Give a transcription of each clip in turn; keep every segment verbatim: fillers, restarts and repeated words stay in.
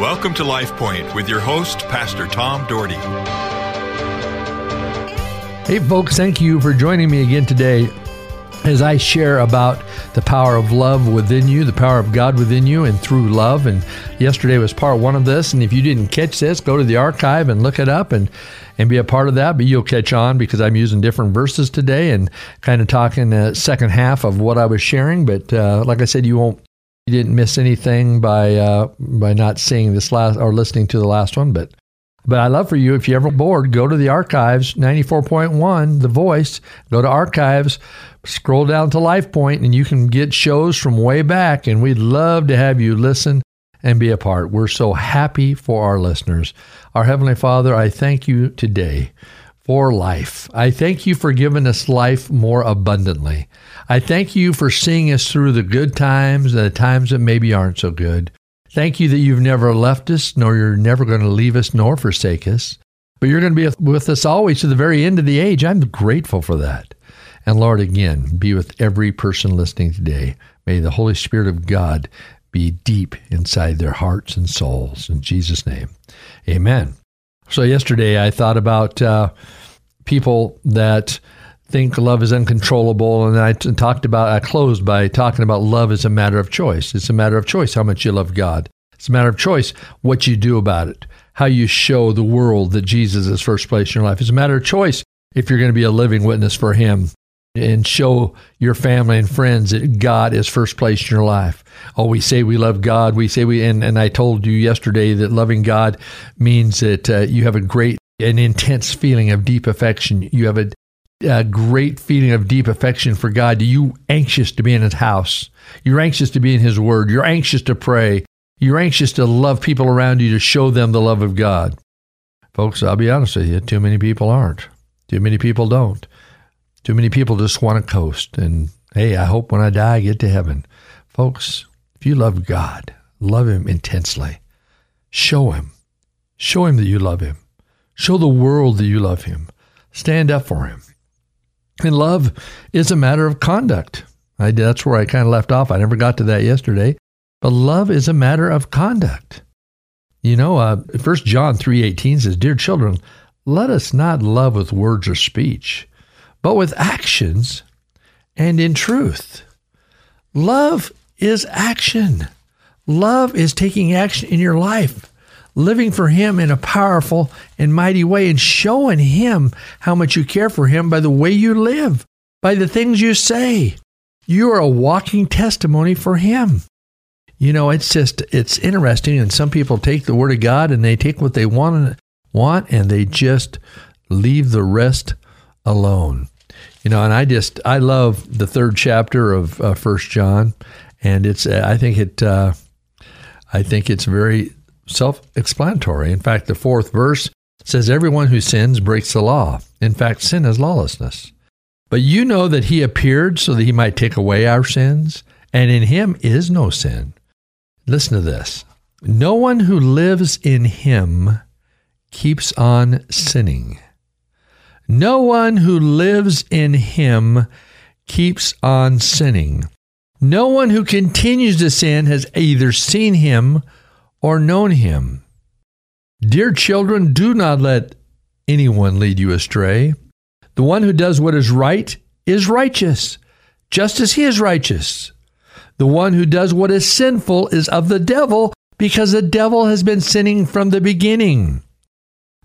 Welcome to Life Point with your host, Pastor Tom Dougherty. Hey folks, thank you for joining me again today as I share about the power of love within you, the power of God within you and through love. And yesterday was part one of this. And if you didn't catch this, go to the archive and look it up and, and be a part of that. But you'll catch on because I'm using different verses today and kind of talking the second half of what I was sharing. But uh, like I said, you won't You didn't miss anything by uh, by not seeing this last or listening to the last one, but but I love for you, if you're ever bored, go to the archives, ninety-four point one The Voice. Go to archives, scroll down to Life Point, and you can get shows from way back. And we'd love to have you listen and be a part. We're so happy for our listeners. Our Heavenly Father, I thank you today for life. I thank you for giving us life more abundantly. I thank you for seeing us through the good times and the times that maybe aren't so good. Thank you that you've never left us, nor you're never going to leave us, nor forsake us. But you're going to be with us always to the very end of the age. I'm grateful for that. And Lord, again, be with every person listening today. May the Holy Spirit of God be deep inside their hearts and souls. In Jesus' name, amen. So yesterday I thought about uh, people that think love is uncontrollable, and I t- talked about. I closed by talking about love is a matter of choice. It's a matter of choice how much you love God. It's a matter of choice what you do about it, how you show the world that Jesus is first place in your life. It's a matter of choice if you're going to be a living witness for Him and show your family and friends that God is first place in your life. Oh, we say we love God. We say we, and, and I told you yesterday that loving God means that uh, you have a great and intense feeling of deep affection. You have a, a great feeling of deep affection for God. You're anxious to be in His house. You're anxious to be in His Word. You're anxious to pray. You're anxious to love people around you, to show them the love of God. Folks, I'll be honest with you, too many people aren't. Too many people don't. Too many people just want to coast, and hey, I hope when I die, I get to heaven. Folks, if you love God, love Him intensely. Show Him. Show Him that you love Him. Show the world that you love Him. Stand up for Him. And love is a matter of conduct. I, that's where I kind of left off. I never got to that yesterday. But love is a matter of conduct. You know, uh, First John three eighteen says, "Dear children, let us not love with words or speech, but with actions and in truth." Love is action. Love is taking action in your life, living for Him in a powerful and mighty way, and showing Him how much you care for Him by the way you live, by the things you say. You are a walking testimony for Him. You know, it's just, it's interesting, and some people take the Word of God and they take what they want, want and they just leave the rest alone. You know, and I just, I love the third chapter of uh, First John, and it's, I think it, uh, I think it's very self-explanatory. In fact, the fourth verse says, "Everyone who sins breaks the law. In fact, sin is lawlessness. But you know that He appeared so that He might take away our sins, and in Him is no sin." Listen to this. "No one who lives in Him keeps on sinning. No one who lives in Him keeps on sinning. No one who continues to sin has either seen Him or known Him. Dear children, do not let anyone lead you astray. The one who does what is right is righteous, just as He is righteous. The one who does what is sinful is of the devil, because the devil has been sinning from the beginning.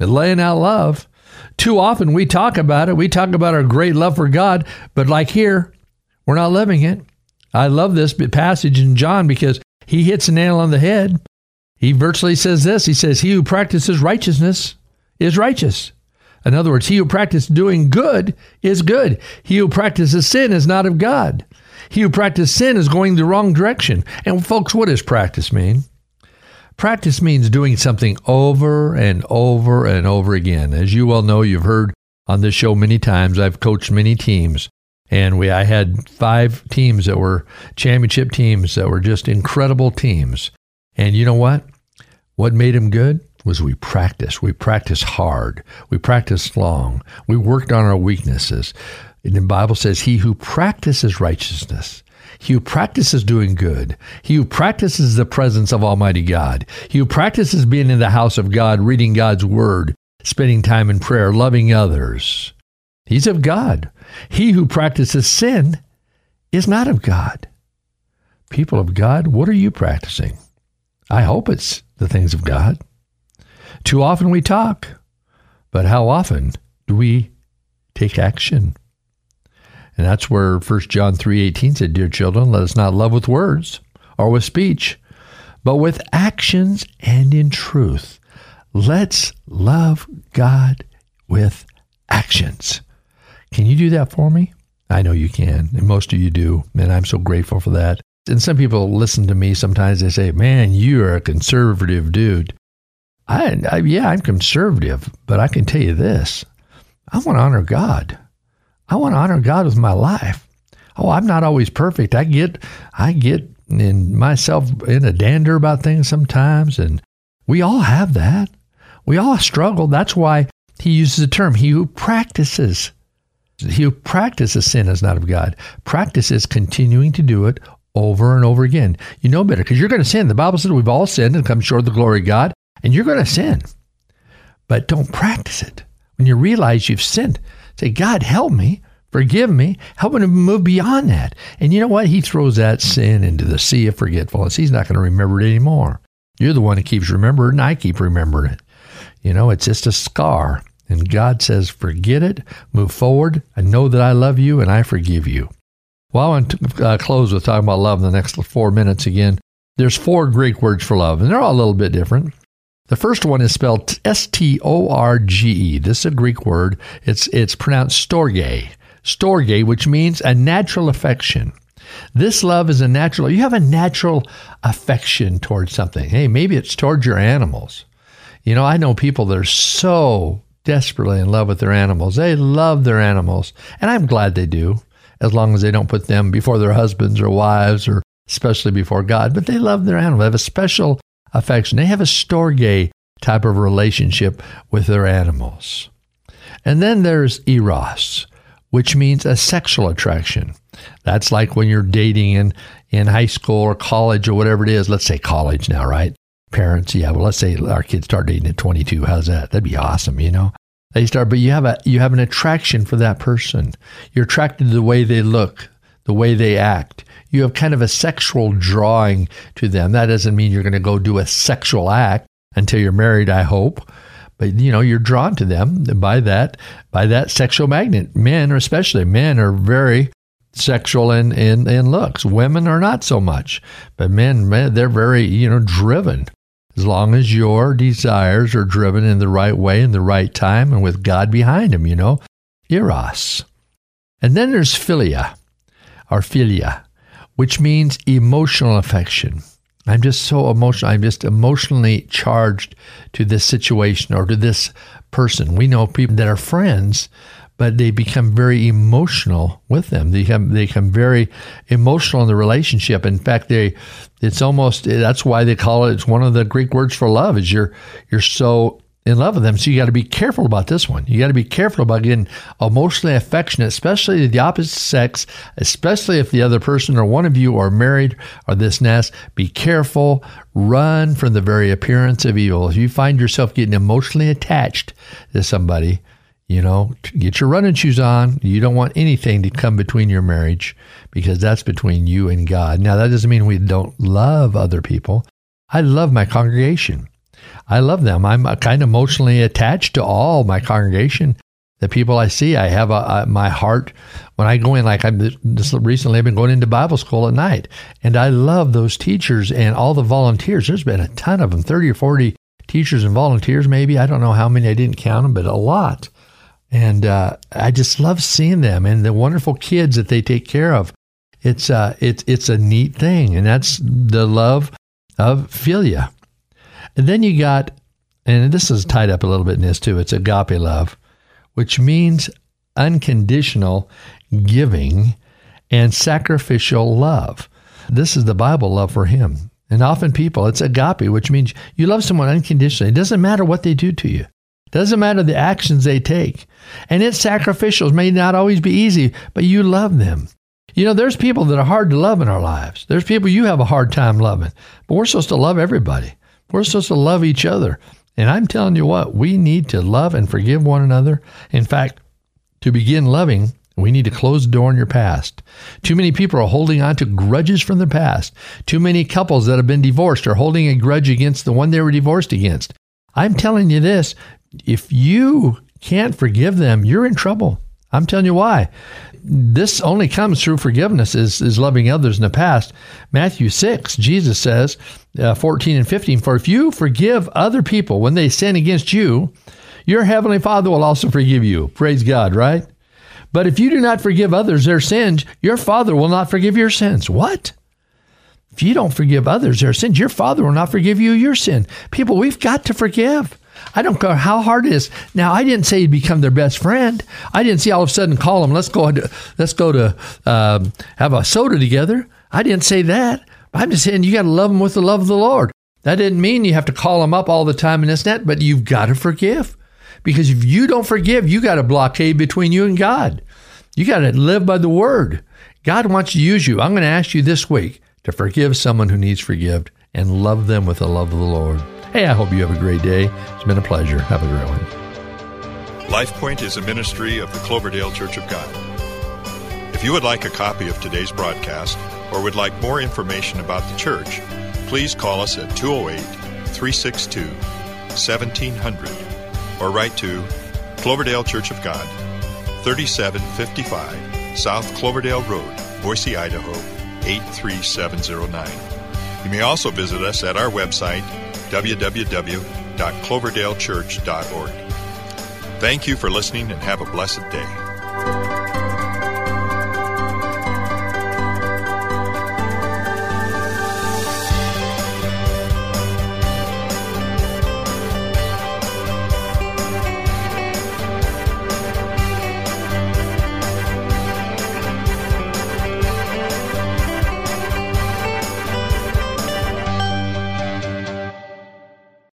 Laying out love. Too often we talk about it. We talk about our great love for God, but like here, we're not living it. I love this passage in John because he hits a nail on the head. He virtually says this. He says, "He who practices righteousness is righteous." In other words, he who practices doing good is good. He who practices sin is not of God. He who practices sin is going the wrong direction. And folks, what does practice mean? Practice means doing something over and over and over again. As you well know, you've heard on this show many times, I've coached many teams. And we, I had five teams that were championship teams that were just incredible teams. And you know what? What made them good was we practiced. We practiced hard. We practiced long. We worked on our weaknesses. And the Bible says, he who practices righteousness, he who practices doing good, he who practices the presence of Almighty God, he who practices being in the house of God, reading God's word, spending time in prayer, loving others, he's of God. He who practices sin is not of God. People of God, what are you practicing? I hope it's the things of God. Too often we talk, but how often do we take action? And that's where First John three eighteen said, "Dear children, let us not love with words or with speech, but with actions and in truth." Let's love God with actions. Can you do that for me? I know you can, and most of you do, and I'm so grateful for that. And some people listen to me sometimes, they say, man, you're a conservative dude. I, I Yeah, I'm conservative, but I can tell you this. I want to honor God. I want to honor God with my life. Oh, I'm not always perfect. I get I get in myself in a dander about things sometimes, and we all have that. We all struggle. That's why he uses the term, he who practices He who practices sin is not of God. Practice is continuing to do it over and over again. You know better because you're going to sin. The Bible says we've all sinned and come short of the glory of God, and you're going to sin. But don't practice it. When you realize you've sinned, say, God, help me, forgive me, help me to move beyond that. And you know what? He throws that sin into the sea of forgetfulness. He's not going to remember it anymore. You're the one who keeps remembering, and I keep remembering it. You know, it's just a scar. And God says, forget it, move forward. I know that I love you and I forgive you. Well, I want to uh, close with talking about love in the next four minutes again. There's four Greek words for love, and they're all a little bit different. The first one is spelled S T O R G E. This is a Greek word. It's it's pronounced storge, storge, which means a natural affection. This love is a natural, you have a natural affection towards something. Hey, maybe it's towards your animals. You know, I know people that are so desperately in love with their animals. They love their animals, and I'm glad they do, as long as they don't put them before their husbands or wives or especially before God. But they love their animals. They have a special affection. They have a storge type of relationship with their animals. And then there's eros, which means a sexual attraction. That's like when you're dating in, in high school or college or whatever it is. Let's say college now, right? Parents, yeah, well, let's say our kids start dating at twenty-two. How's that? That'd be awesome, you know? They start, but you have a you have an attraction for that person. You're attracted to the way they look, the way they act. You have kind of a sexual drawing to them. That doesn't mean you're going to go do a sexual act until you're married, I hope. But, you know, you're drawn to them by that by that sexual magnet. Men, or especially men, are very sexual in, in, in looks. Women are not so much. But men, men, they're very, you know, driven. As long as your desires are driven in the right way, in the right time, and with God behind them, you know, eros. And then there's philia, or philia, which means emotional affection. I'm just so emotional. I'm just emotionally charged to this situation or to this person. We know people that are friends, but they become very emotional with them. They become, they become very emotional in the relationship. In fact, they it's almost, that's why they call it, it's one of the Greek words for love, is you're you're so in love with them. So you got to be careful about this one. You got to be careful about getting emotionally affectionate, especially to the opposite sex, especially if the other person or one of you are married or this and that. Be careful. Run from the very appearance of evil. If you find yourself getting emotionally attached to somebody, you know, get your running shoes on. You don't want anything to come between your marriage because that's between you and God. Now, that doesn't mean we don't love other people. I love my congregation. I love them. I'm kind of emotionally attached to all my congregation. The people I see, I have a, a, my heart. When I go in, like I'm this recently, I've been going into Bible school at night, and I love those teachers and all the volunteers. There's been a ton of them, thirty or forty teachers and volunteers maybe. I don't know how many. I didn't count them, but a lot. And uh, I just love seeing them and the wonderful kids that they take care of. It's uh, it's it's a neat thing, and that's the love of philia. And then you got, and this is tied up a little bit in this too, it's agape love, which means unconditional giving and sacrificial love. This is the Bible love for him. And often people, it's agape, which means you love someone unconditionally. It doesn't matter what they do to you. It doesn't matter the actions they take. And it's sacrificial. It may not always be easy, but you love them. You know, there's people that are hard to love in our lives. There's people you have a hard time loving. But we're supposed to love everybody. We're supposed to love each other. And I'm telling you what, we need to love and forgive one another. In fact, to begin loving, we need to close the door on your past. Too many people are holding on to grudges from the past. Too many couples that have been divorced are holding a grudge against the one they were divorced against. I'm telling you this, if you can't forgive them, you're in trouble. I'm telling you why. This only comes through forgiveness, is, is loving others in the past. Matthew six, Jesus says, uh, fourteen and fifteen, for if you forgive other people when they sin against you, your heavenly Father will also forgive you. Praise God, right? But if you do not forgive others their sins, your Father will not forgive your sins. What? If you don't forgive others their sins, your Father will not forgive you your sin. People, we've got to forgive. I don't care how hard it is. Now, I didn't say you'd become their best friend. I didn't say all of a sudden call them, let's go to, let's go to um, have a soda together. I didn't say that. I'm just saying you got to love them with the love of the Lord. That didn't mean you have to call them up all the time and this and that, but you've got to forgive. Because if you don't forgive, you got a blockade between you and God. You got to live by the word. God wants to use you. I'm going to ask you this week to forgive someone who needs forgiven and love them with the love of the Lord. Hey, I hope you have a great day. It's been a pleasure. Have a great one. Life Point is a ministry of the Cloverdale Church of God. If you would like a copy of today's broadcast or would like more information about the church, please call us at two oh eight, three six two, one seven zero zero. Or write to Cloverdale Church of God, thirty-seven fifty-five South Cloverdale Road, Boise, Idaho, eight three seven zero nine. You may also visit us at our website, w w w dot cloverdale church dot org. Thank you for listening and have a blessed day.